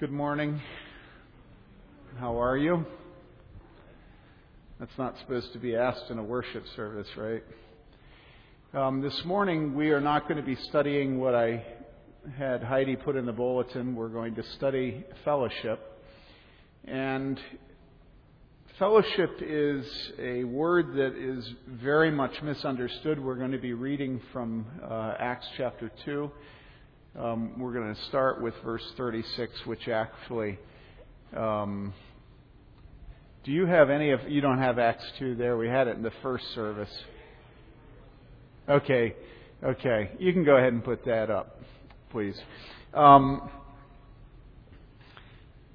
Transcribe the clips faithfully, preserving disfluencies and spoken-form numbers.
Good morning. How are you? That's not supposed to be asked in a worship service, right? Um, this morning we are not going to be studying what I had Heidi put in the bulletin. We're going to study fellowship. And fellowship is a word that is very much misunderstood. We're going to be reading from uh, Acts chapter two. Um, we're going to start with verse thirty-six, which actually... Um, do you have any of... You don't have Acts two there. We had it in the first service. Okay. Okay. You can go ahead and put that up, please. Um,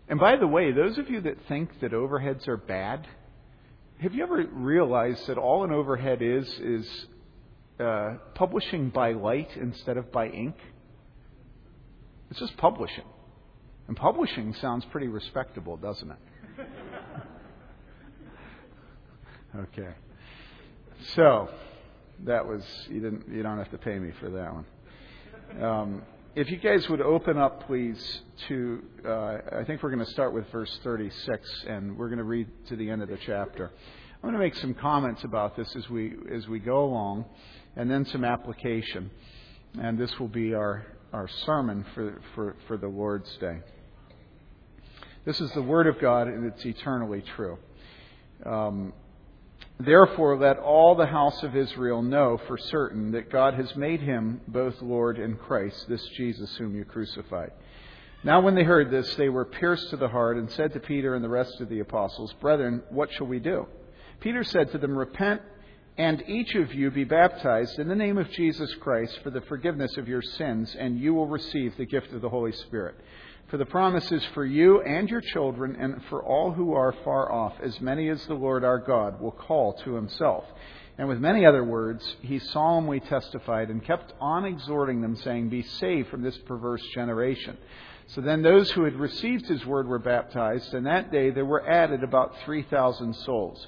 and by the way, those of you that think that overheads are bad, have you ever realized that all an overhead is, is uh, publishing by light instead of by ink? It's just publishing. And publishing sounds pretty respectable, doesn't it? Okay. So, that was, you didn't, you don't have to pay me for that one. Um, if you guys would open up, please, to, uh, I think we're going to start with verse thirty-six, and we're going to read to the end of the chapter. I'm going to make some comments about this as we, as we go along, and then some application. And this will be our, our sermon for, for, for the Lord's Day. This is the Word of God, and it's eternally true. Um, Therefore, let all the house of Israel know for certain that God has made him both Lord and Christ, this Jesus whom you crucified. Now when they heard this, they were pierced to the heart and said to Peter and the rest of the apostles, "Brethren, what shall we do?" Peter said to them, "Repent, and each of you be baptized in the name of Jesus Christ for the forgiveness of your sins, and you will receive the gift of the Holy Spirit. For the promise is for you and your children and for all who are far off, as many as the Lord our God will call to himself." And with many other words, he solemnly testified and kept on exhorting them, saying, "Be saved from this perverse generation." So then those who had received his word were baptized, and that day there were added about three thousand souls.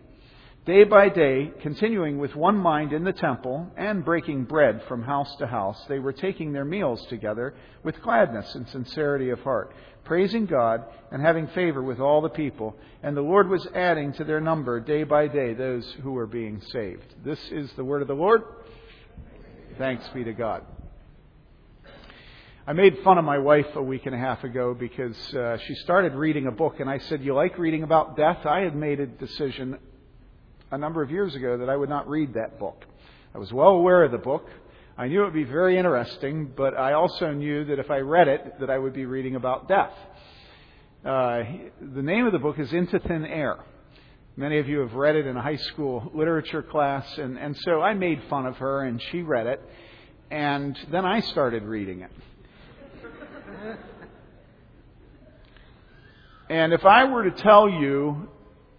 Day by day, continuing with one mind in the temple and breaking bread from house to house, they were taking their meals together with gladness and sincerity of heart, praising God and having favor with all the people. And the Lord was adding to their number day by day those who were being saved. This is the word of the Lord. Thanks be to God. I made fun of my wife a week and a half ago because uh, she started reading a book, and I said, "You like reading about death?" I had made a decision a number of years ago that I would not read that book. I was well aware of the book. I knew it would be very interesting, but I also knew that if I read it, that I would be reading about death. Uh, the name of the book is Into Thin Air. Many of you have read it in a high school literature class, and, and so I made fun of her, and she read it, and then I started reading it. And if I were to tell you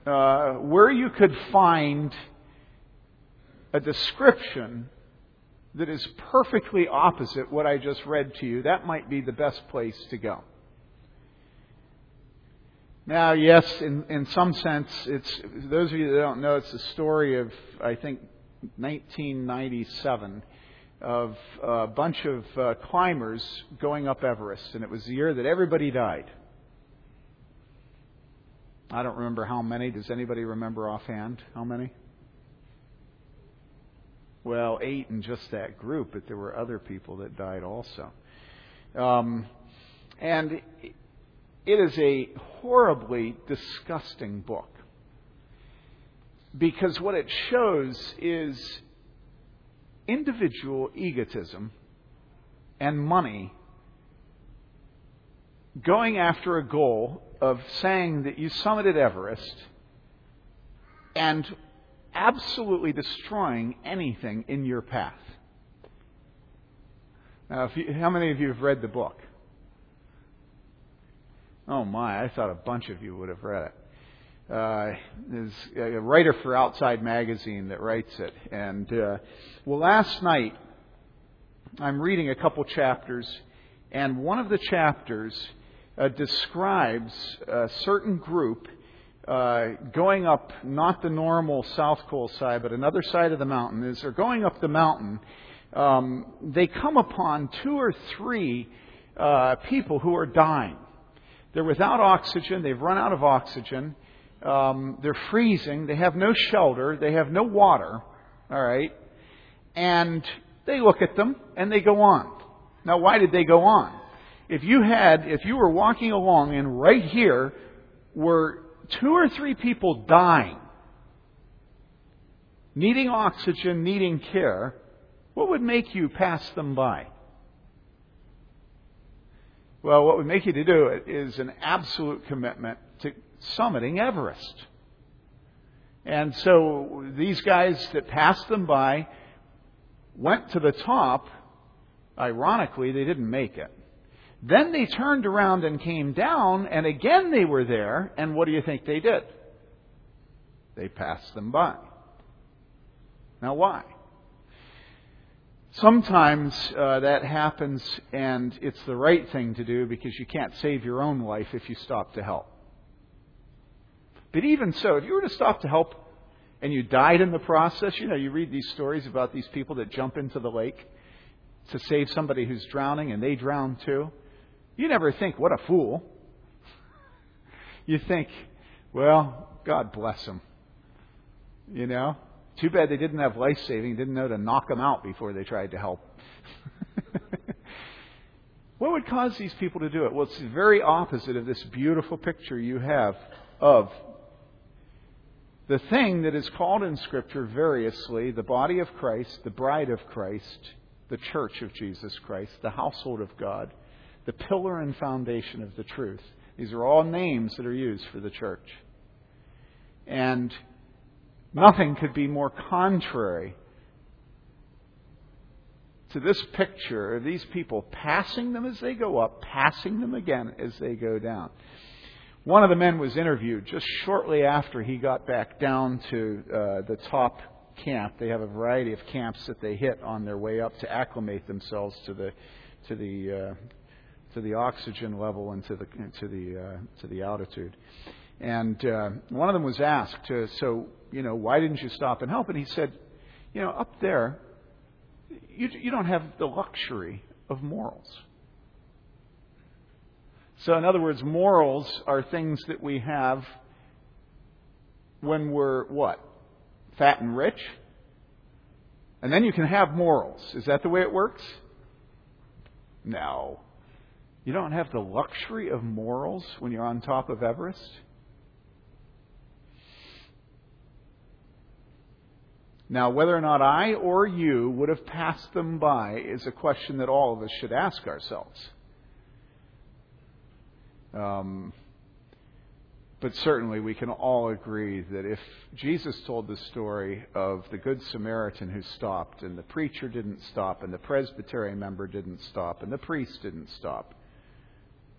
Uh, where you could find a description that is perfectly opposite what I just read to you, that might be the best place to go. Now, yes, in, in some sense, it's, those of you that don't know, it's the story of, I think, nineteen ninety-seven, of a bunch of uh, climbers going up Everest, and it was the year that everybody died. I don't remember how many. Does anybody remember offhand how many? Well, eight in just that group, but there were other people that died also. Um, and it is a horribly disgusting book, because what it shows is individual egotism and money going after a goal of saying that you summited Everest and absolutely destroying anything in your path. Now, if you, how many of you have read the book? Oh my, I thought a bunch of you would have read it. uh, is a writer for Outside Magazine that writes it. And, uh, well, last night, I'm reading a couple chapters, and one of the chapters uh, describes a certain group uh, going up, not the normal South Col side, but another side of the mountain. As they're going up the mountain, um, they come upon two or three uh, people who are dying. They're without oxygen. They've run out of oxygen. Um, they're freezing. They have no shelter. They have no water. All right. And they look at them and they go on. Now, why did they go on? If you had, if you were walking along and right here were two or three people dying, needing oxygen, needing care, what would make you pass them by? Well, what would make you to do it is an absolute commitment to summiting Everest. And so these guys that passed them by went to the top. Ironically, they didn't make it. Then they turned around and came down, and again they were there. And what do you think they did? They passed them by. Now, why? Sometimes uh, that happens, and it's the right thing to do because you can't save your own life if you stop to help. But even so, if you were to stop to help and you died in the process, you know, you read these stories about these people that jump into the lake to save somebody who's drowning, and they drown too. You never think, what a fool. You think, well, God bless them. You know? Too bad they didn't have life saving, didn't know to knock them out before they tried to help. What would cause these people to do it? Well, it's the very opposite of this beautiful picture you have of the thing that is called in Scripture variously the body of Christ, the bride of Christ, the church of Jesus Christ, the household of God, the pillar and foundation of the truth. These are all names that are used for the church. And nothing could be more contrary to this picture of these people passing them as they go up, passing them again as they go down. One of the men was interviewed just shortly after he got back down to uh, the top camp. They have a variety of camps that they hit on their way up to acclimate themselves to the to the uh, to the oxygen level and to the to the uh, to the altitude. And uh, one of them was asked, uh, so, you know, why didn't you stop and help? And he said, you know, up there, you, you don't have the luxury of morals. So, in other words, morals are things that we have when we're, what, fat and rich? And then you can have morals. Is that the way it works? No. You don't have the luxury of morals when you're on top of Everest. Now, whether or not I or you would have passed them by is a question that all of us should ask ourselves. Um, but certainly we can all agree that if Jesus told the story of the Good Samaritan who stopped, and the preacher didn't stop, and the Presbyterian member didn't stop, and the priest didn't stop,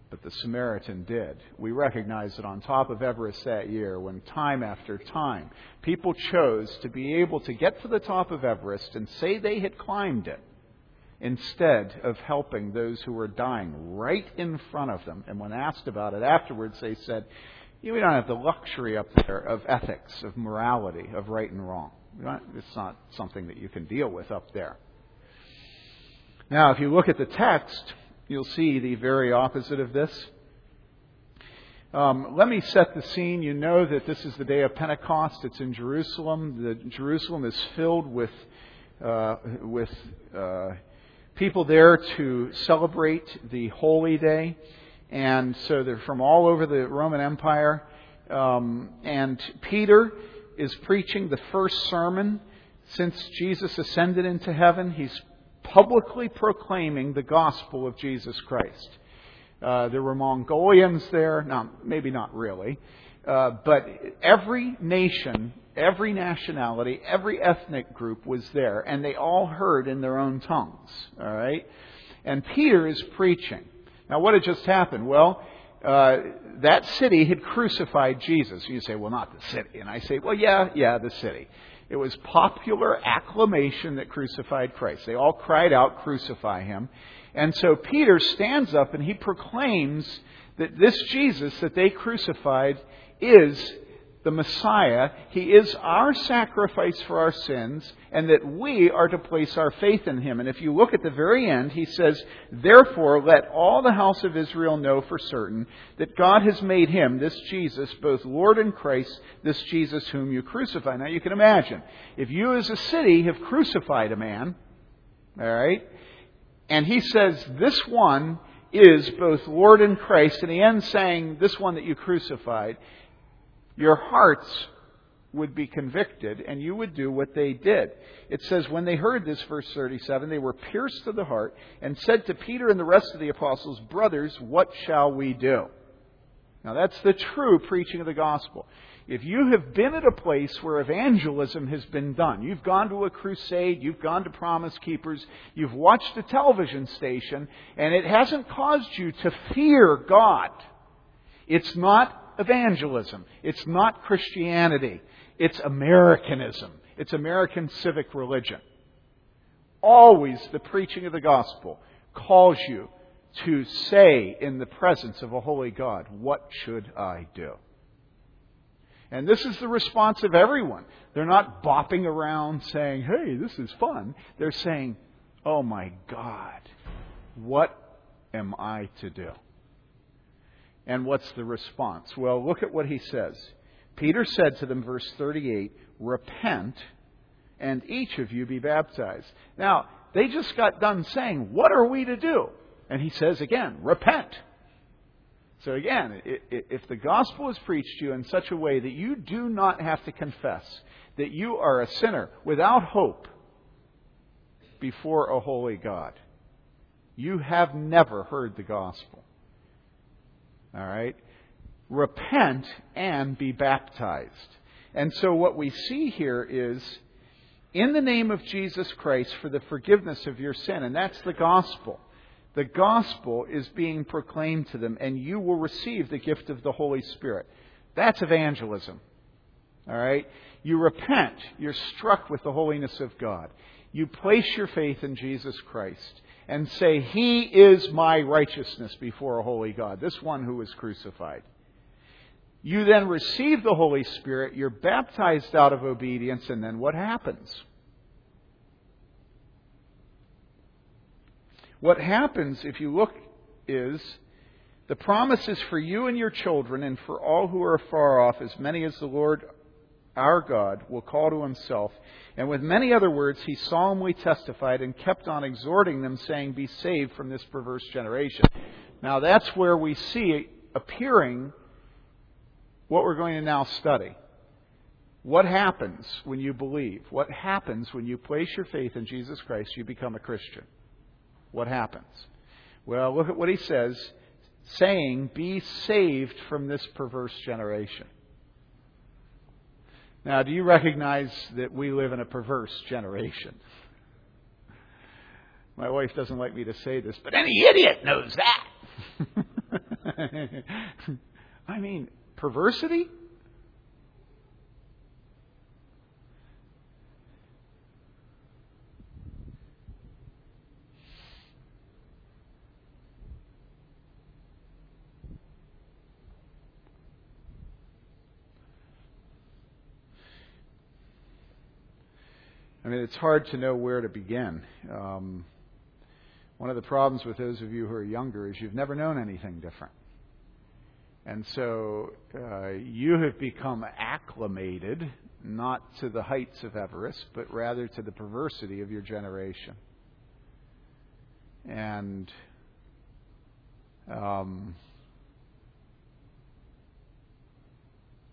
but the Samaritan did. We recognize that on top of Everest that year, when time after time, people chose to be able to get to the top of Everest and say they had climbed it, instead of helping those who were dying right in front of them. And when asked about it afterwards, they said, you know, we don't have the luxury up there of ethics, of morality, of right and wrong. It's not something that you can deal with up there. Now, if you look at the text, you'll see the very opposite of this. Um, let me set the scene. You know that this is the day of Pentecost. It's in Jerusalem. The, Jerusalem is filled with uh, with uh, people there to celebrate the Holy Day, and so they're from all over the Roman Empire. Um, and Peter is preaching the first sermon since Jesus ascended into heaven. He's publicly proclaiming the gospel of Jesus Christ. Uh, there were Mongolians there. Now, maybe not really. Uh, but every nation, every nationality, every ethnic group was there. And they all heard in their own tongues. All right. And Peter is preaching. Now, what had just happened? Well, uh, that city had crucified Jesus. You say, well, not the city. And I say, well, yeah, yeah, the city. It was popular acclamation that crucified Christ. They all cried out, crucify him. And so Peter stands up and he proclaims that this Jesus that they crucified is the Messiah. He is our sacrifice for our sins, and that we are to place our faith in him. And if you look at the very end, he says, therefore, let all the house of Israel know for certain that God has made him, this Jesus, both Lord and Christ, this Jesus whom you crucify. Now, you can imagine, if you as a city have crucified a man, all right, and he says, this one is both Lord and Christ, and he ends saying, this one that you crucified, your hearts would be convicted, and you would do what they did. It says, when they heard this, verse thirty-seven, they were pierced to the heart and said to Peter and the rest of the apostles, brothers, what shall we do? Now, that's the true preaching of the gospel. If you have been at a place where evangelism has been done, you've gone to a crusade, you've gone to Promise Keepers, you've watched a television station, and it hasn't caused you to fear God, it's not evangelism. It's not Christianity. It's Americanism. It's American civic religion. Always the preaching of the gospel calls you to say in the presence of a holy God, what should I do? And this is the response of everyone. They're not bopping around saying, hey, this is fun. They're saying, oh my God, what am I to do? And what's the response? Well, look at what he says. Peter said to them, verse thirty-eight, repent and each of you be baptized. Now, they just got done saying, what are we to do? And he says again, repent. So again, if the gospel is preached to you in such a way that you do not have to confess that you are a sinner without hope before a holy God, you have never heard the gospel. All right. Repent and be baptized. And so what we see here is in the name of Jesus Christ for the forgiveness of your sin. And that's the gospel. The gospel is being proclaimed to them, and you will receive the gift of the Holy Spirit. That's evangelism. All right. You repent. You're struck with the holiness of God. You place your faith in Jesus Christ and say, he is my righteousness before a holy God, this one who was crucified. You then receive the Holy Spirit. You're baptized out of obedience. And then what happens? What happens, if you look, is the promise is for you and your children and for all who are afar off, as many as the Lord our God will call to himself. And with many other words, he solemnly testified and kept on exhorting them, saying, be saved from this perverse generation. Now, that's where we see appearing what we're going to now study. What happens when you believe? What happens when you place your faith in Jesus Christ? You become a Christian. What happens? Well, look at what he says, saying, be saved from this perverse generation. Now, do you recognize that we live in a perverse generation? My wife doesn't like me to say this, but any idiot knows that. I mean, perversity? I mean, it's hard to know where to begin. Um, one of the problems with those of you who are younger is you've never known anything different. And so uh, you have become acclimated, not to the heights of Everest, but rather to the perversity of your generation. And um,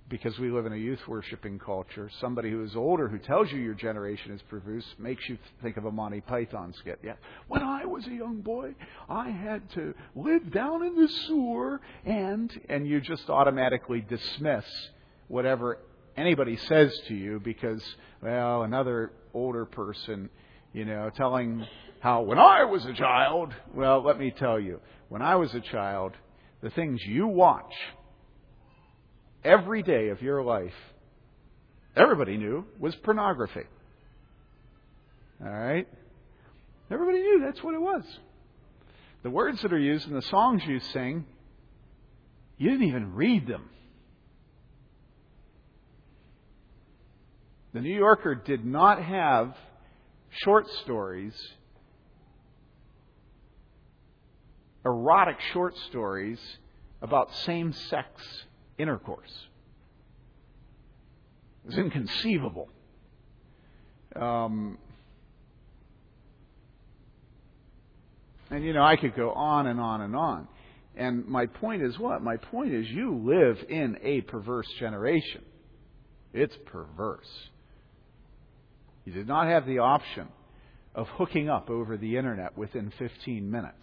because we live in a youth-worshipping culture, somebody who is older who tells you your generation is perverse makes you think of a Monty Python skit. Yeah. When I was a young boy, I had to live down in the sewer, and and you just automatically dismiss whatever anybody says to you because, well, another older person, you know, telling how when I was a child, well, let me tell you, when I was a child, the things you watch every day of your life, everybody knew was pornography. All right? Everybody knew that's what it was. The words that are used and the songs you sing, you didn't even read them. The New Yorker did not have short stories, erotic short stories about same-sex intercourse. It was inconceivable. Um, and, you know, I could go on and on and on. And my point is what? My point is you live in a perverse generation. It's perverse. You did not have the option of hooking up over the internet within fifteen minutes.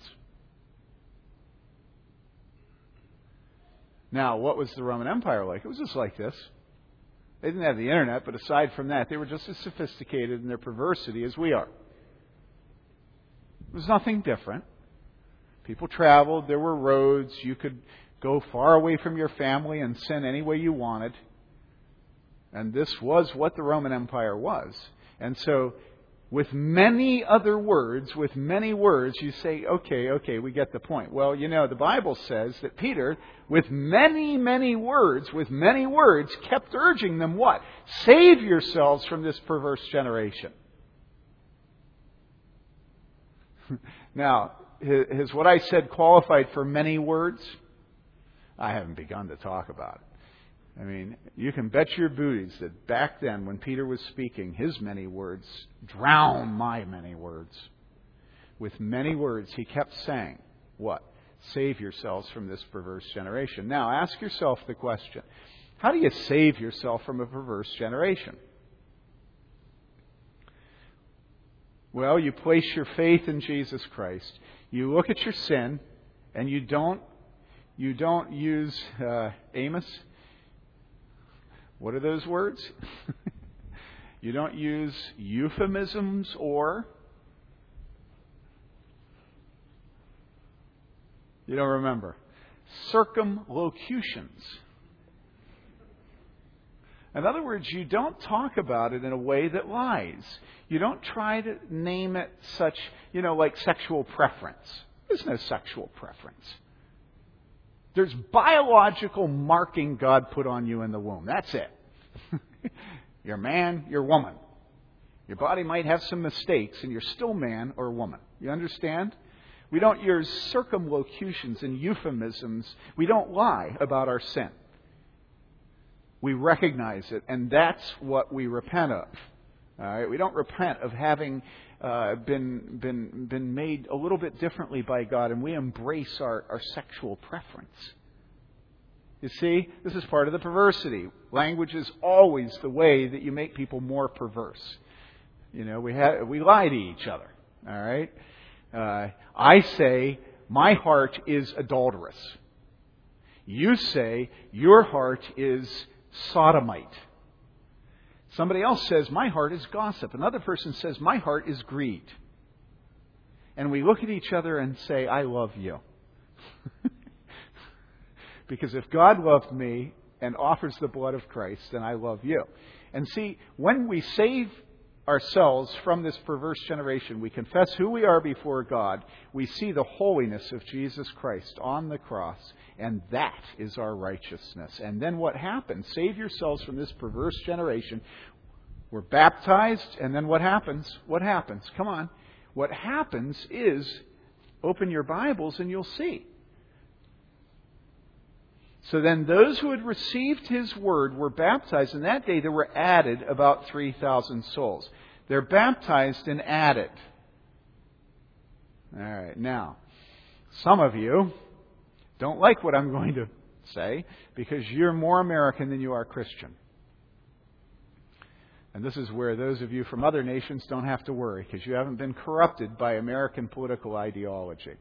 Now, what was the Roman Empire like? It was just like this. They didn't have the internet, but aside from that, they were just as sophisticated in their perversity as we are. It was nothing different. People traveled. There were roads. You could go far away from your family and sin any way you wanted. And this was what the Roman Empire was. And so, with many other words, with many words, you say, okay, okay, we get the point. Well, you know, the Bible says that Peter, with many, many words, with many words, kept urging them what? Save yourselves from this perverse generation. Now, has what I said qualified for many words? I haven't begun to talk about it. I mean, you can bet your booties that back then when Peter was speaking, his many words drowned my many words. With many words, he kept saying, what? Save yourselves from this perverse generation. Now, ask yourself the question, how do you save yourself from a perverse generation? Well, you place your faith in Jesus Christ. You look at your sin, and you don't, you don't use uh, Amos. What are those words? You don't use euphemisms or... You don't remember. Circumlocutions. In other words, you don't talk about it in a way that lies. You don't try to name it such, you know, like sexual preference. There's no sexual preference. There's biological marking God put on you in the womb. That's it. You're man, you're woman. Your body might have some mistakes, and you're still man or woman. You understand? We don't use circumlocutions and euphemisms. We don't lie about our sin. We recognize it, and that's what we repent of. All right? We don't repent of having uh, been been been made a little bit differently by God, and we embrace our, our sexual preference. You see, this is part of the perversity. Language is always the way that you make people more perverse. You know, we have, we lie to each other. All right, uh, I say my heart is adulterous. You say your heart is sodomite. Somebody else says, my heart is gossip. Another person says, my heart is greed. And we look at each other and say, I love you. Because if God loved me and offers the blood of Christ, then I love you. And see, when we save ourselves from this perverse generation, we confess who we are before God, we see the holiness of Jesus Christ on the cross, and that is our righteousness. And then what happens? Save yourselves from this perverse generation. We're baptized, and then what happens? What happens? Come on. What happens is, open your Bibles and you'll see. So then those who had received his word were baptized, and that day there were added about three thousand souls. They're baptized and added. All right, now, some of you don't like what I'm going to say because you're more American than you are Christian. And this is where those of you from other nations don't have to worry because you haven't been corrupted by American political ideology.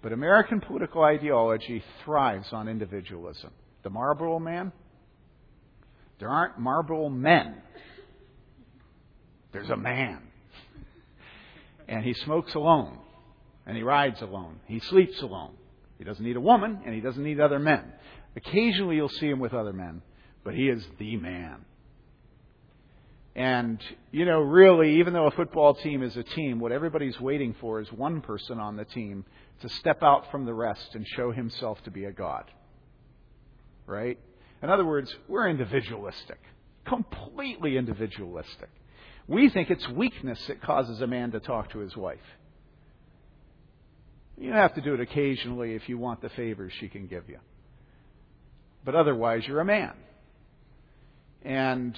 But American political ideology thrives on individualism. The Marlboro Man? There aren't Marlboro men. There's a man. And he smokes alone. And he rides alone. He sleeps alone. He doesn't need a woman, and he doesn't need other men. Occasionally you'll see him with other men, but he is the man. And, you know, really, even though a football team is a team, what everybody's waiting for is one person on the team to step out from the rest and show himself to be a god. Right? In other words, we're individualistic. Completely individualistic. We think it's weakness that causes a man to talk to his wife. You have to do it occasionally if you want the favors she can give you. But otherwise, you're a man. And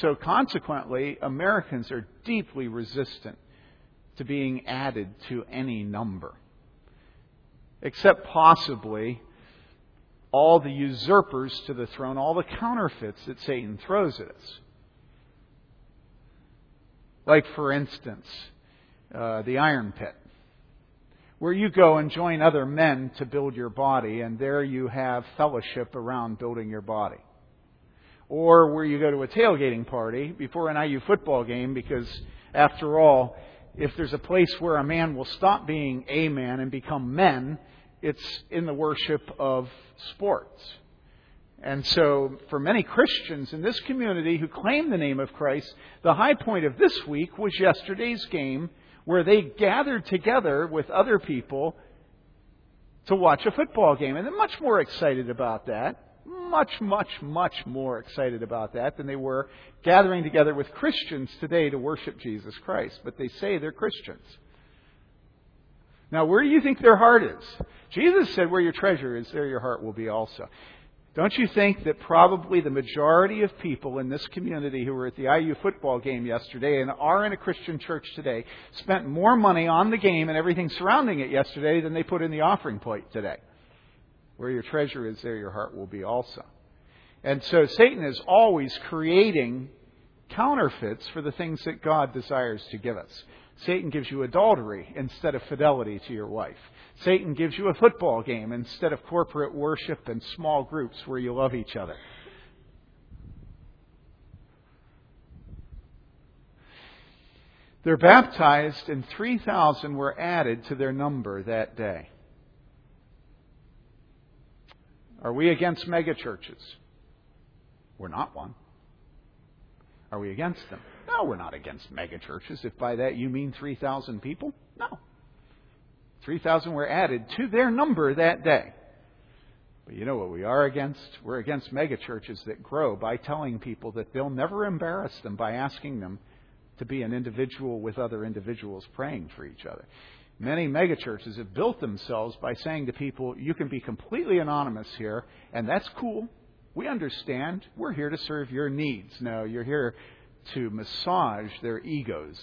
so consequently, Americans are deeply resistant to being added to any number. Except possibly all the usurpers to the throne, all the counterfeits that Satan throws at us. Like, for instance, uh, the Iron Pit, where you go and join other men to build your body, and there you have fellowship around building your body. Or where you go to a tailgating party before an I U football game, because after all, if there's a place where a man will stop being a man and become men, it's in the worship of sports. And so for many Christians in this community who claim the name of Christ, the high point of this week was yesterday's game, where they gathered together with other people to watch a football game. And they're much more excited about that, much, much, much more excited about that than they were gathering together with Christians today to worship Jesus Christ. But they say they're Christians. Now, where do you think their heart is? Jesus said, where your treasure is, there your heart will be also. Don't you think that probably the majority of people in this community who were at the I U football game yesterday and are in a Christian church today spent more money on the game and everything surrounding it yesterday than they put in the offering plate today? Where your treasure is, there your heart will be also. And so Satan is always creating counterfeits for the things that God desires to give us. Satan gives you adultery instead of fidelity to your wife. Satan gives you a football game instead of corporate worship and small groups where you love each other. They're baptized, and three thousand were added to their number that day. Are we against megachurches? We're not one. Are we against them? No, we're not against megachurches. If by that you mean three thousand people, no. three thousand were added to their number that day. But you know what we are against? We're against megachurches that grow by telling people that they'll never embarrass them by asking them to be an individual with other individuals praying for each other. Many megachurches have built themselves by saying to people, you can be completely anonymous here, and that's cool. We understand. We're here to serve your needs. No, you're here to massage their egos.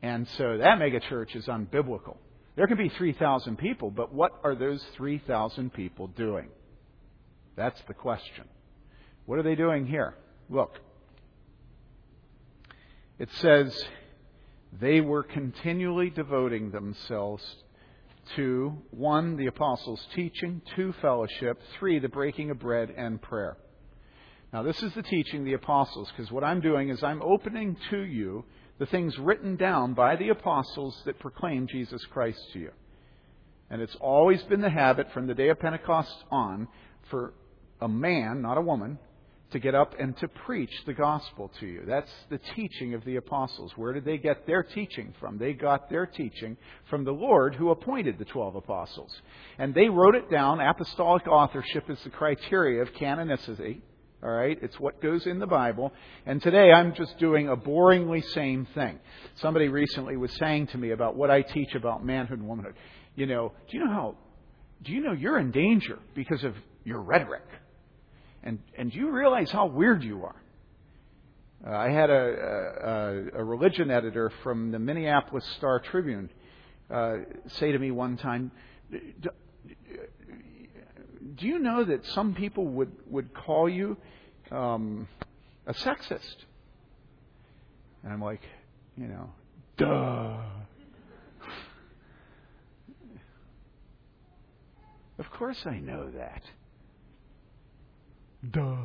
And so that megachurch is unbiblical. There can be three thousand people, but what are those three thousand people doing? That's the question. What are they doing here? Look. It says, they were continually devoting themselves to, one, the apostles' teaching, two, fellowship, three, the breaking of bread and prayer. Now, this is the teaching of the apostles, because what I'm doing is I'm opening to you the things written down by the apostles that proclaim Jesus Christ to you. And it's always been the habit from the day of Pentecost on for a man, not a woman, to get up and to preach the gospel to you. That's the teaching of the apostles. Where did they get their teaching from? They got their teaching from the Lord who appointed the twelve apostles. And they wrote it down. Apostolic authorship is the criteria of canonicity. All right? It's what goes in the Bible. And today I'm just doing a boringly same thing. Somebody recently was saying to me about what I teach about manhood and womanhood. You know, do you know how, do you know you're in danger because of your rhetoric? And and do you realize how weird you are? Uh, I had a, a, a religion editor from the Minneapolis Star Tribune uh, say to me one time, do, do you know that some people would, would call you um, a sexist? And I'm like, you know, duh. Of course I know that. Duh.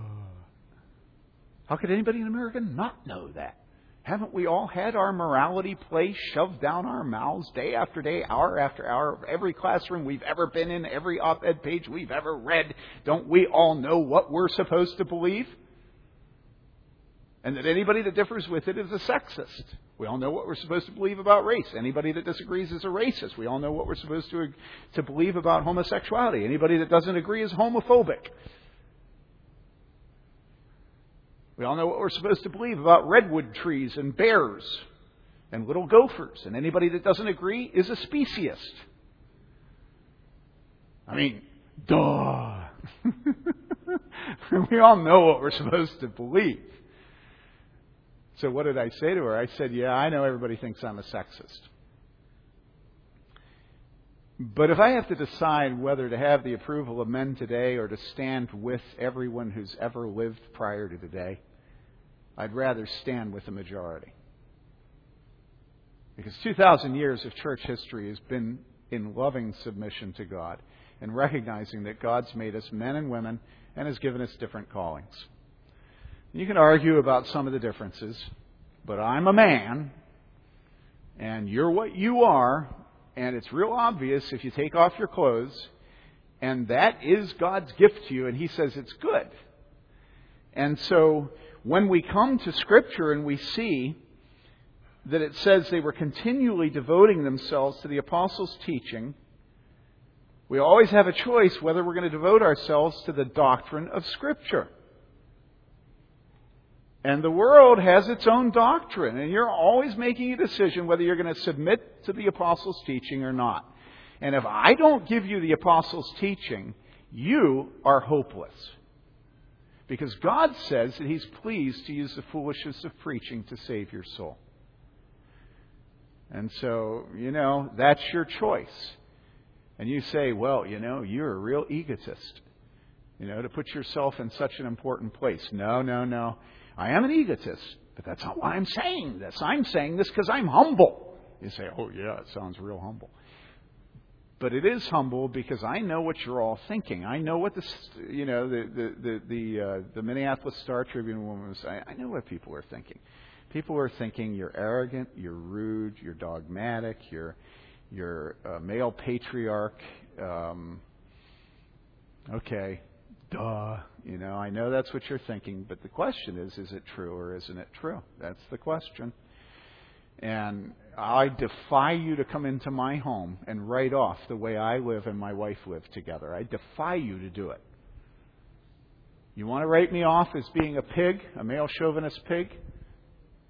How could anybody in America not know that? Haven't we all had our morality play shoved down our mouths day after day, hour after hour, of every classroom we've ever been in, every op-ed page we've ever read? Don't we all know what we're supposed to believe? And that anybody that differs with it is a sexist. We all know what we're supposed to believe about race. Anybody that disagrees is a racist. We all know what we're supposed to, to believe about homosexuality. Anybody that doesn't agree is homophobic. We all know what we're supposed to believe about redwood trees and bears and little gophers. And anybody that doesn't agree is a speciesist. I mean, duh. We all know what we're supposed to believe. So what did I say to her? I said, yeah, I know everybody thinks I'm a sexist. But if I have to decide whether to have the approval of men today or to stand with everyone who's ever lived prior to today, I'd rather stand with the majority. Because two thousand years of church history has been in loving submission to God and recognizing that God's made us men and women and has given us different callings. You can argue about some of the differences, but I'm a man, and you're what you are, and it's real obvious if you take off your clothes, and that is God's gift to you, and He says it's good. And so when we come to Scripture and we see that it says they were continually devoting themselves to the apostles' teaching, we always have a choice whether we're going to devote ourselves to the doctrine of Scripture. And the world has its own doctrine, and you're always making a decision whether you're going to submit to the apostles' teaching or not. And if I don't give you the apostles' teaching, you are hopeless. Because God says that He's pleased to use the foolishness of preaching to save your soul. And so, you know, that's your choice. And you say, well, you know, you're a real egotist, you know, to put yourself in such an important place. No, no, no. I am an egotist, but that's not why I'm saying this. I'm saying this because I'm humble. You say, oh, yeah, it sounds real humble. But it is humble because I know what you're all thinking. I know what the, you know, the the the the, uh, the Minneapolis Star Tribune woman was saying. I know what people are thinking. People are thinking you're arrogant, you're rude, you're dogmatic, you're you're a male patriarch. Um, okay. Duh. You know, I know that's what you're thinking, but the question is, is it true or isn't it true? That's the question. And I defy you to come into my home and write off the way I live and my wife live together. I defy you to do it. You want to write me off as being a pig, a male chauvinist pig?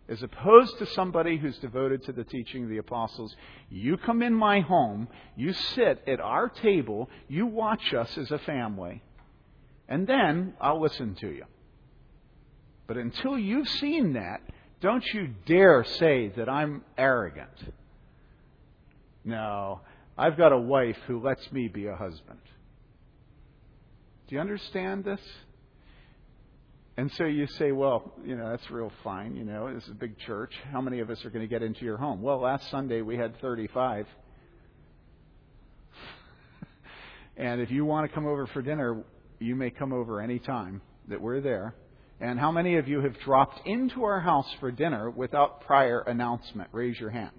As opposed to somebody who's devoted to the teaching of the apostles, you come in my home, you sit at our table, you watch us as a family. And then I'll listen to you. But until you've seen that, don't you dare say that I'm arrogant. No, I've got a wife who lets me be a husband. Do you understand this? And so you say, well, you know, that's real fine. You know, this is a big church. How many of us are going to get into your home? Well, last Sunday we had thirty-five. And if you want to come over for dinner, you may come over any time that we're there. And how many of you have dropped into our house for dinner without prior announcement? Raise your hand.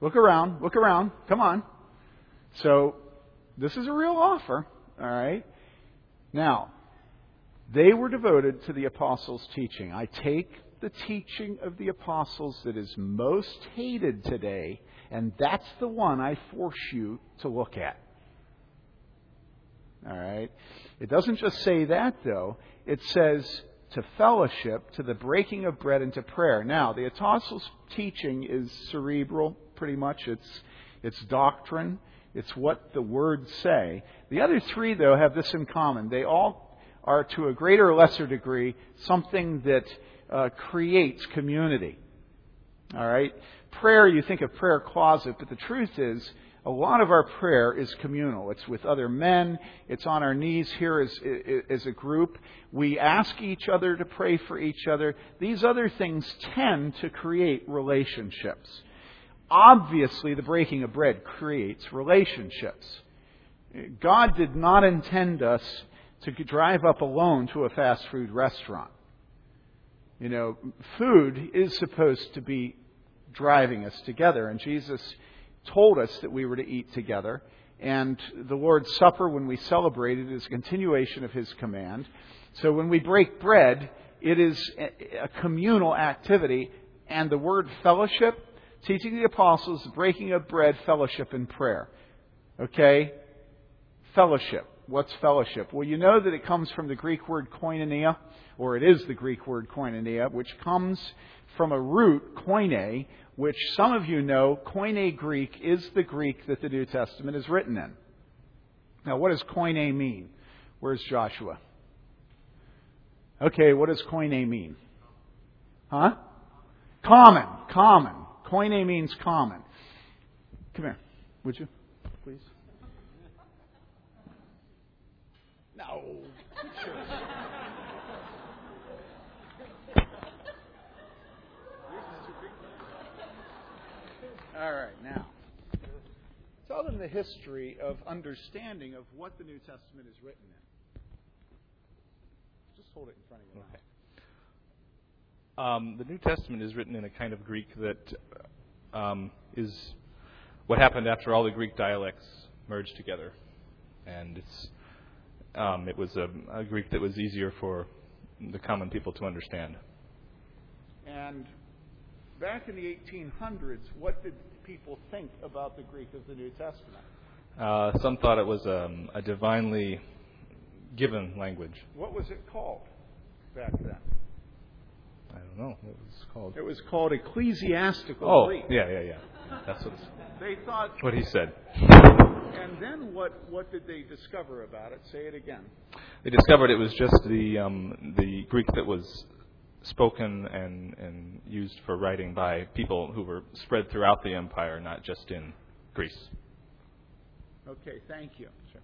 Look around. Look around. Come on. So this is a real offer. All right. Now, they were devoted to the apostles' teaching. I take the teaching of the apostles that is most hated today, and that's the one I force you to look at. All right. It doesn't just say that, though. It says to fellowship, to the breaking of bread, and to prayer. Now, the apostles' teaching is cerebral, pretty much. It's it's doctrine. It's what the words say. The other three, though, have this in common. They all are, to a greater or lesser degree, something that uh, creates community. All right. Prayer, you think of prayer closet, but the truth is, a lot of our prayer is communal. It's with other men. It's on our knees here as, as a group. We ask each other to pray for each other. These other things tend to create relationships. Obviously, the breaking of bread creates relationships. God did not intend us to drive up alone to a fast food restaurant. You know, food is supposed to be driving us together. And Jesus told us that we were to eat together. And the Lord's Supper, when we celebrate it, is a continuation of his command. So when we break bread, it is a communal activity. And the word fellowship, teaching the apostles, breaking of bread, fellowship, and prayer. Okay? Fellowship. What's fellowship? Well, you know that it comes from the Greek word koinonia, or it is the Greek word koinonia, which comes from a root, koine, which some of you know, koine Greek is the Greek that the New Testament is written in. Now, what does koine mean? Where's Joshua? Okay, what does koine mean? Huh? Common, common. Koine means common. Come here, would you, please? No. All right, now. Tell them the history of understanding of what the New Testament is written in. Just hold it in front of you. Okay. Um, the New Testament is written in a kind of Greek that um, is what happened after all the Greek dialects merged together. And it's... Um, it was a, a Greek that was easier for the common people to understand. And back in the eighteen hundreds, what did people think about the Greek of the New Testament? Uh, some thought it was um, a divinely given language. What was it called back then? I don't know what it was called. It was called ecclesiastical oh, Greek. Oh, yeah, yeah, yeah. That's what, they thought what he said. And then what, what did they discover about it? Say it again. They discovered it was just the um, the Greek that was spoken and, and used for writing by people who were spread throughout the empire, not just in Greece. Okay, thank you. Sure.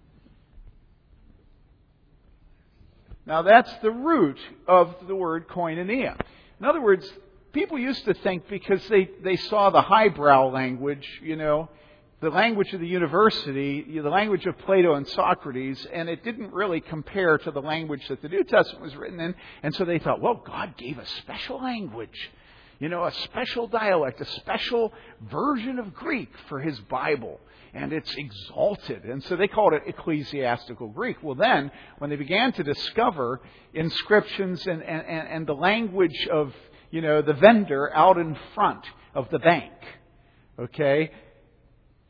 Now that's the root of the word koinonia. In other words, people used to think because they, they saw the highbrow language, you know, the language of the university, the language of Plato and Socrates, and it didn't really compare to the language that the New Testament was written in. And so they thought, well, God gave a special language, you know, a special dialect, a special version of Greek for his Bible. And it's exalted. And so they called it ecclesiastical Greek. Well, then, when they began to discover inscriptions and, and, and the language of, you know, the vendor out in front of the bank, okay,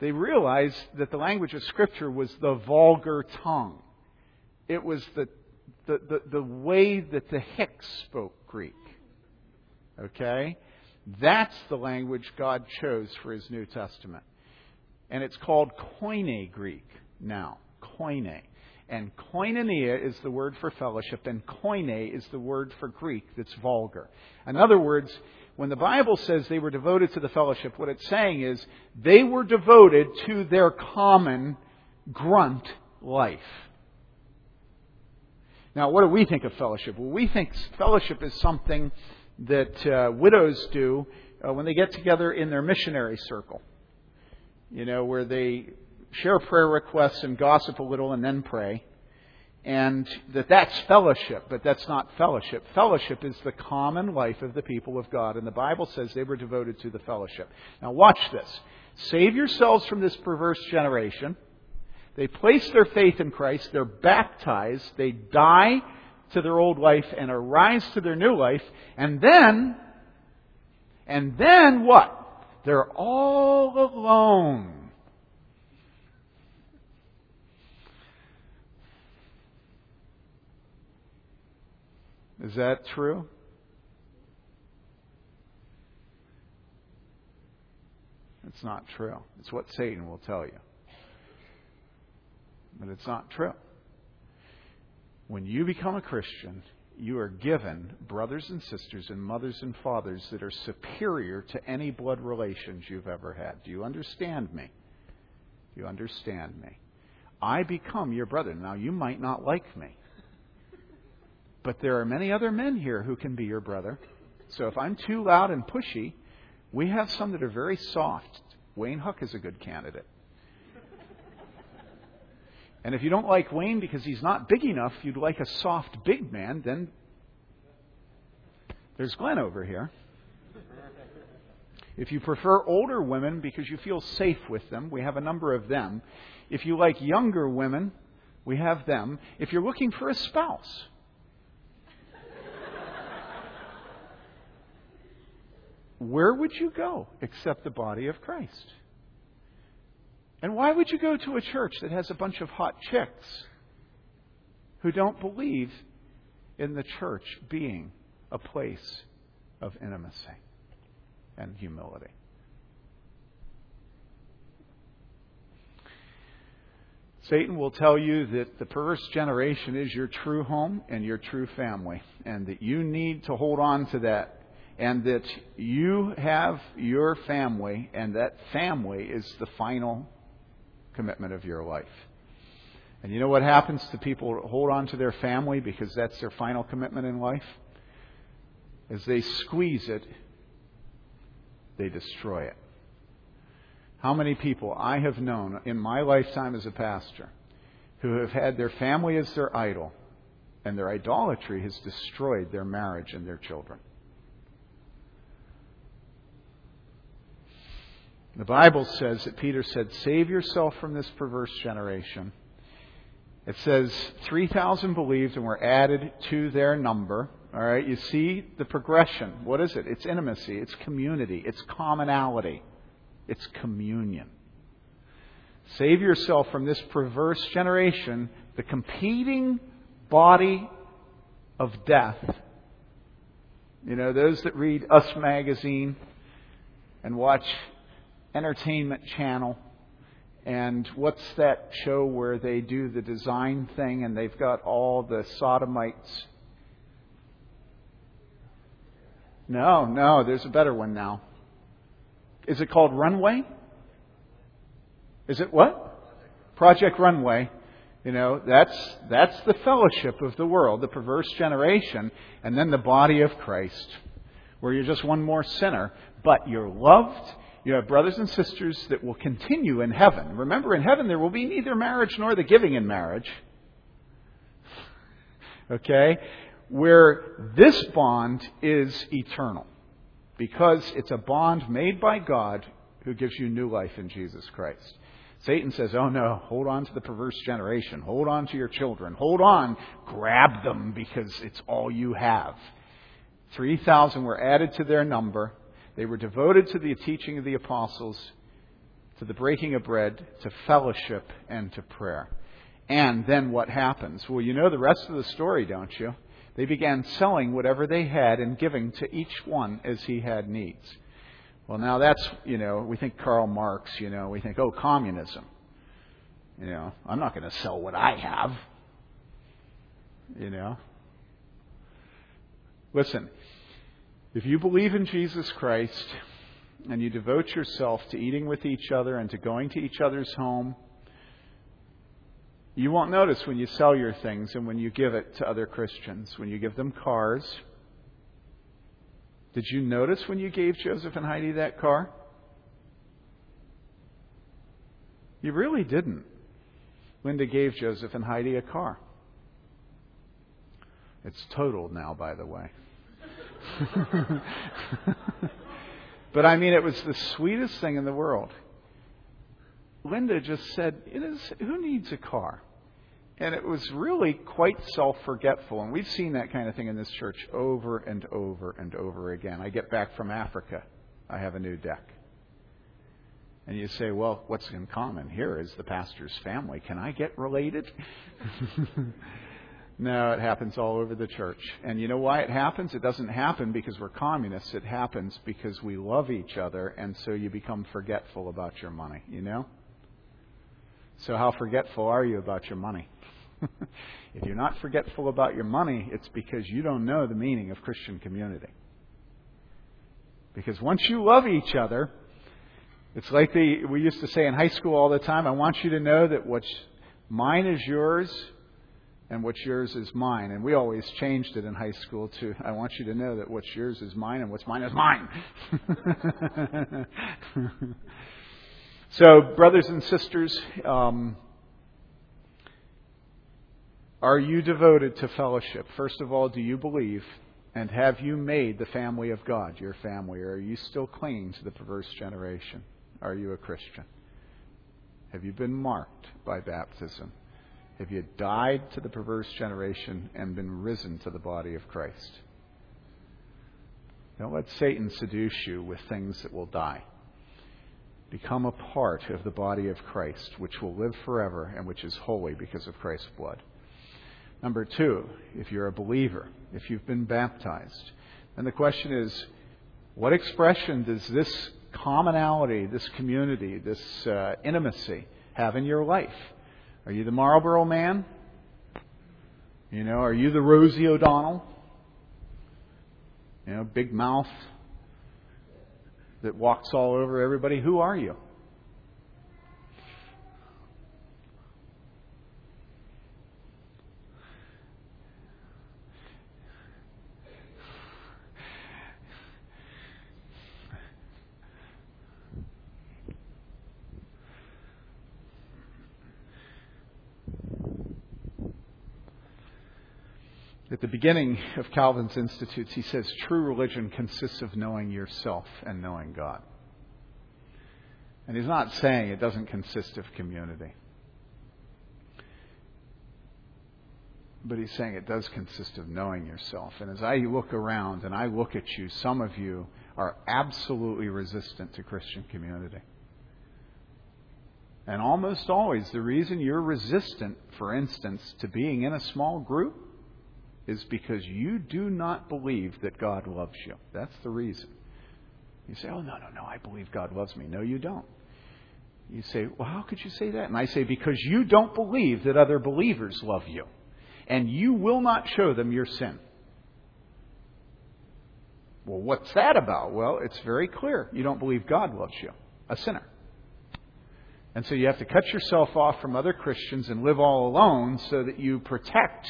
they realized that the language of Scripture was the vulgar tongue. It was the the, the, the way that the Hicks spoke Greek. Okay? That's the language God chose for his New Testament. And it's called Koine Greek now. Koine. And koinonia is the word for fellowship, and koine is the word for Greek that's vulgar. In other words, when the Bible says they were devoted to the fellowship, what it's saying is they were devoted to their common grunt life. Now, what do we think of fellowship? Well, we think fellowship is something that uh, widows do uh, when they get together in their missionary circle, you know, where they share prayer requests and gossip a little and then pray. And that that's fellowship, but that's not fellowship. Fellowship is the common life of the people of God. And the Bible says they were devoted to the fellowship. Now watch this. Save yourselves from this perverse generation. They place their faith in Christ. They're baptized. They die to their old life and arise to their new life. And then, and then what? They're all alone. Is that true? It's not true. It's what Satan will tell you. But it's not true. When you become a Christian, you are given brothers and sisters and mothers and fathers that are superior to any blood relations you've ever had. Do you understand me? Do you understand me? I become your brother. Now, you might not like me. But there are many other men here who can be your brother. So if I'm too loud and pushy, we have some that are very soft. Wayne Huck is a good candidate. And if you don't like Wayne because he's not big enough, you'd like a soft big man, then There's Glenn over here. If you prefer older women because you feel safe with them, we have a number of them. If you like younger women, we have them. If you're looking for a spouse. Where would you go except the body of Christ? And why would you go to a church that has a bunch of hot chicks who don't believe in the church being a place of intimacy and humility? Satan will tell you that the perverse generation is your true home and your true family, and that you need to hold on to that, and that you have your family, and that family is the final commitment of your life. And you know what happens to people who hold on to their family because that's their final commitment in life? As they squeeze it, they destroy it. How many people I have known in my lifetime as a pastor who have had their family as their idol, and their idolatry has destroyed their marriage and their children. The Bible says that Peter said, save yourself from this perverse generation. It says three thousand believed and were added to their number. All right, you see the progression. What is it? It's intimacy. It's community. It's commonality. It's communion. Save yourself from this perverse generation, the competing body of death. You know, those that read Us Magazine and watch Entertainment Channel, and what's that show where they do the design thing and they've got all the sodomites? No, no, there's a better one now. Is it called Runway? Is it what? Project Runway. You know, that's that's the fellowship of the world, the perverse generation, and then the body of Christ, where you're just one more sinner, but you're loved. You have brothers and sisters that will continue in heaven. Remember, in heaven there will be neither marriage nor the giving in marriage. Okay? Where this bond is eternal. Because it's a bond made by God who gives you new life in Jesus Christ. Satan says, oh no, hold on to the perverse generation. Hold on to your children. Hold on. Grab them because it's all you have. three thousand were added to their number. They were devoted to the teaching of the apostles, to the breaking of bread, to fellowship, and to prayer. And then what happens? Well, you know the rest of the story, don't you? They began selling whatever they had and giving to each one as he had needs. Well, now that's, you know, we think Karl Marx, you know, we think, oh, communism. You know, I'm not going to sell what I have. You know. Listen. If you believe in Jesus Christ and you devote yourself to eating with each other and to going to each other's home, you won't notice when you sell your things and when you give it to other Christians, when you give them cars. Did you notice when you gave Joseph and Heidi that car? You really didn't. Linda gave Joseph and Heidi a car. It's totaled now, by the way. But I mean, it was the sweetest thing in the world. Linda just said, it is, who needs a car? And it was really quite self-forgetful. And we've seen that kind of thing in this church over and over and over again. I get back from Africa. I have a new deck. And you say, well, what's in common here is the pastor's family. Can I get related? No, it happens all over the church. And you know why it happens? It doesn't happen because we're communists. It happens because we love each other, and so you become forgetful about your money, you know? So how forgetful are you about your money? If you're not forgetful about your money, it's because you don't know the meaning of Christian community. Because once you love each other, it's like the, we used to say in high school all the time, I want you to know that what's mine is yours, and what's yours is mine. And we always changed it in high school to, I want you to know that what's yours is mine and what's mine is mine. So, brothers and sisters, um, are you devoted to fellowship? First of all, do you believe And have you made the family of God your family, or are you still clinging to the perverse generation? Are you a Christian? Have you been marked by baptism? Have you died to the perverse generation and been risen to the body of Christ? Don't let Satan seduce you with things that will die. Become a part of the body of Christ, which will live forever and which is holy because of Christ's blood. Number two, if you're a believer, if you've been baptized, then the question is, what expression does this commonality, this community, this uh, intimacy have in your life? Are you the Marlboro Man? You know, are you the Rosie O'Donnell? You know, big mouth that walks all over everybody. Who are you? At the beginning of Calvin's Institutes, he says, true religion consists of knowing yourself and knowing God. And he's not saying it doesn't consist of community. But he's saying it does consist of knowing yourself. And as I look around and I look at you, some of you are absolutely resistant to Christian community. And almost always, the reason you're resistant, for instance, to being in a small group is because you do not believe that God loves you. That's the reason. You say, oh, no, no, no, I believe God loves me. No, you don't. You say, well, how could you say that? And I say, because you don't believe that other believers love you. And you will not show them your sin. Well, what's that about? Well, it's very clear. You don't believe God loves you, a sinner. And so you have to cut yourself off from other Christians and live all alone so that you protect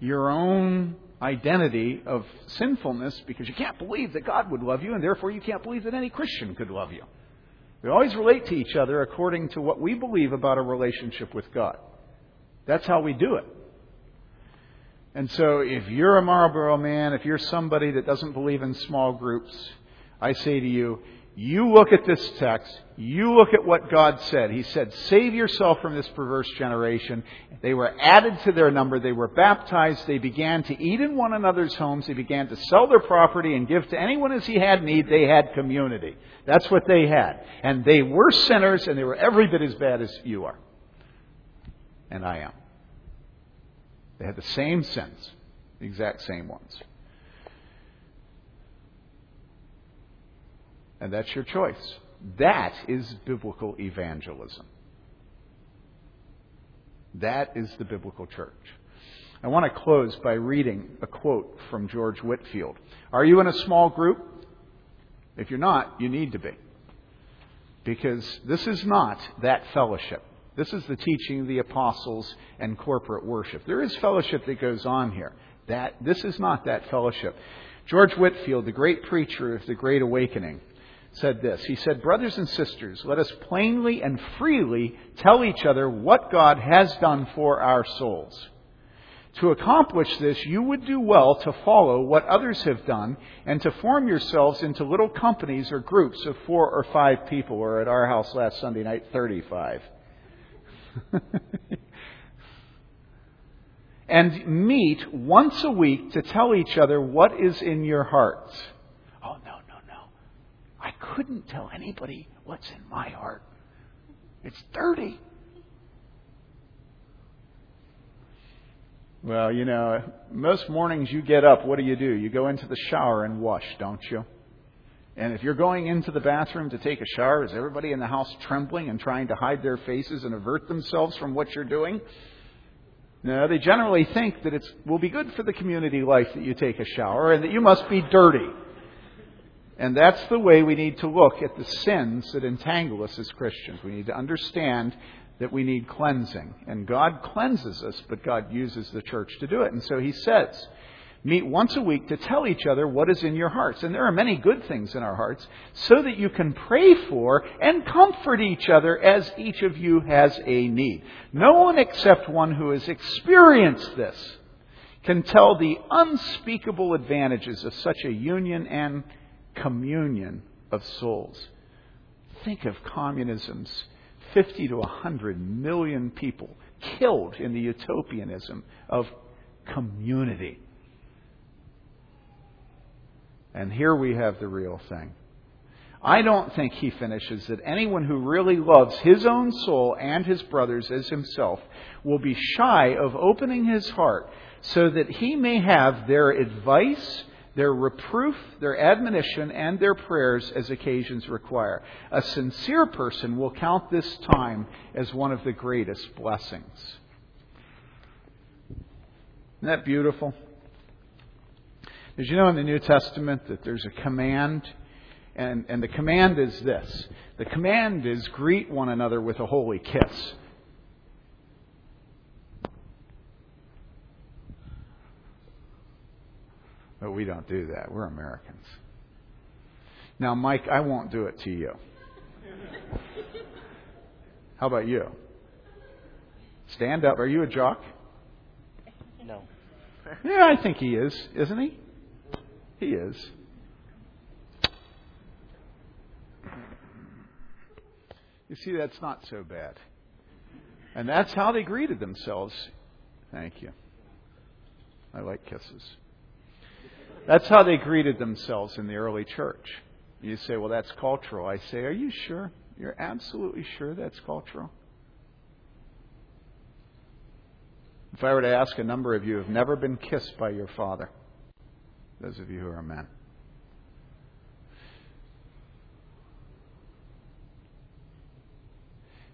your own identity of sinfulness, because you can't believe that God would love you, and therefore you can't believe that any Christian could love you. We always relate to each other according to what we believe about a relationship with God. That's how we do it. And so if you're a Marlboro Man, if you're somebody that doesn't believe in small groups, I say to you, you look at this text, you look at what God said. He said, save yourself from this perverse generation. They were added to their number. They were baptized. They began to eat in one another's homes. They began to sell their property and give to anyone as he had need. They had community. That's what they had. And they were sinners, and they were every bit as bad as you are. And I am. They had the same sins, the exact same ones. And that's your choice. That is biblical evangelism. That is the biblical church. I want to close by reading a quote from George Whitefield. Are you in a small group? If you're not, you need to be. Because this is not that fellowship. This is the teaching of the apostles and corporate worship. There is fellowship that goes on here. That, this is not that fellowship. George Whitefield, the great preacher of the Great Awakening, said this. He said, brothers and sisters, let us plainly and freely tell each other what God has done for our souls. To accomplish this, you would do well to follow what others have done and to form yourselves into little companies or groups of four or five people, or at our house last Sunday night, thirty-five. And meet once a week to tell each other what is in your hearts. Oh, no. I couldn't tell anybody what's in my heart. It's dirty. Well, you know, most mornings you get up, what do you do? You go into the shower and wash, don't you? And if you're going into the bathroom to take a shower, is everybody in the house trembling and trying to hide their faces and avert themselves from what you're doing? No, they generally think that it will be good for the community life that you take a shower and that you must be dirty. And that's the way we need to look at the sins that entangle us as Christians. We need to understand that we need cleansing. And God cleanses us, but God uses the church to do it. And so he says, meet once a week to tell each other what is in your hearts. And there are many good things in our hearts, so that you can pray for and comfort each other as each of you has a need. No one except one who has experienced this can tell the unspeakable advantages of such a union and communion of souls. Think of communism's fifty to one hundred million people killed in the utopianism of community. And here we have the real thing. I don't think he finishes that anyone who really loves his own soul and his brothers as himself will be shy of opening his heart so that he may have their advice, their reproof, their admonition, and their prayers as occasions require. A sincere person will count this time as one of the greatest blessings. Isn't that beautiful? Did you know in the New Testament that there's a command? And, and the command is this. The command is greet one another with a holy kiss. But we don't do that. We're Americans. Now, Mike, I won't do it to you. How about you? Stand up. Are you a jock? No. Yeah, I think he is. Isn't he? He is. You see, that's not so bad. And that's how they greeted themselves. Thank you. I like kisses. That's how they greeted themselves in the early church. You say, well, that's cultural. I say, are you sure? You're absolutely sure that's cultural? If I were to ask a number of you have never been kissed by your father, those of you who are men.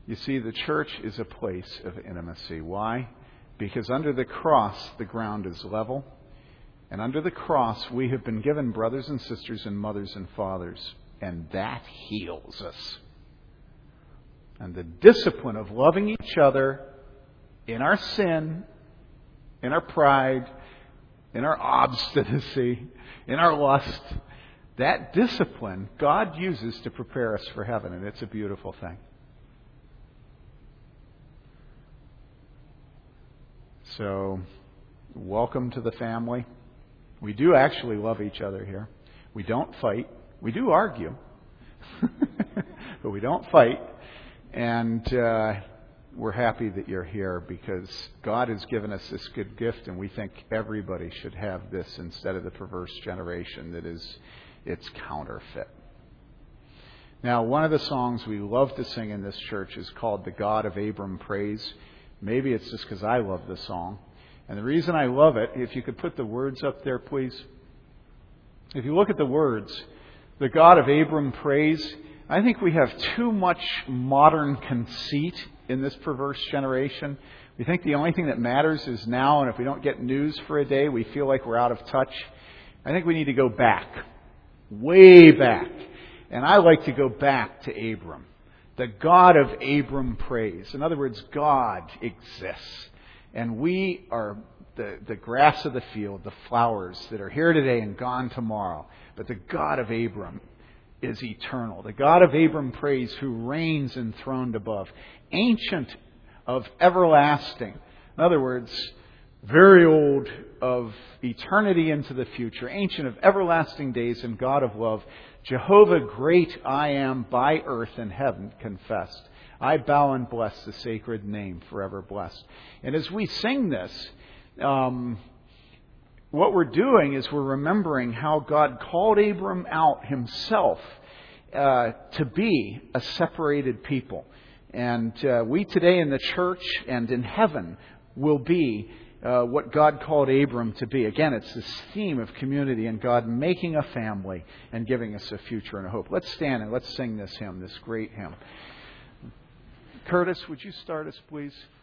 You see, the church is a place of intimacy. Why? Because under the cross, the ground is level. And under the cross, we have been given brothers and sisters and mothers and fathers. And that heals us. And the discipline of loving each other in our sin, in our pride, in our obstinacy, in our lust, that discipline God uses to prepare us for heaven. And it's a beautiful thing. So, welcome to the family. We do actually love each other here. We don't fight. We do argue. But we don't fight. And uh, we're happy that you're here because God has given us this good gift, and we think everybody should have this instead of the perverse generation that is its counterfeit. Now, one of the songs we love to sing in this church is called The God of Abram Praise. Maybe it's just because I love the song. And the reason I love it, if you could put the words up there, please. If you look at the words, the God of Abram praise, I think we have too much modern conceit in this perverse generation. We think the only thing that matters is now, and if we don't get news for a day, we feel like we're out of touch. I think we need to go back, way back. And I like to go back to Abram. The God of Abram praise. In other words, God exists. And we are the, the grass of the field, the flowers that are here today and gone tomorrow. But the God of Abram is eternal. The God of Abram praise who reigns enthroned above. Ancient of everlasting. In other words, very old of eternity into the future. Ancient of everlasting days and God of love. Jehovah, great I am, by earth and heaven confessed. I bow and bless the sacred name, forever blessed. And as we sing this, um, what we're doing is we're remembering how God called Abram out himself uh, to be a separated people. And uh, we today in the church and in heaven will be Uh, what God called Abram to be. Again, it's this theme of community and God making a family and giving us a future and a hope. Let's stand and let's sing this hymn, this great hymn. Curtis, would you start us, please?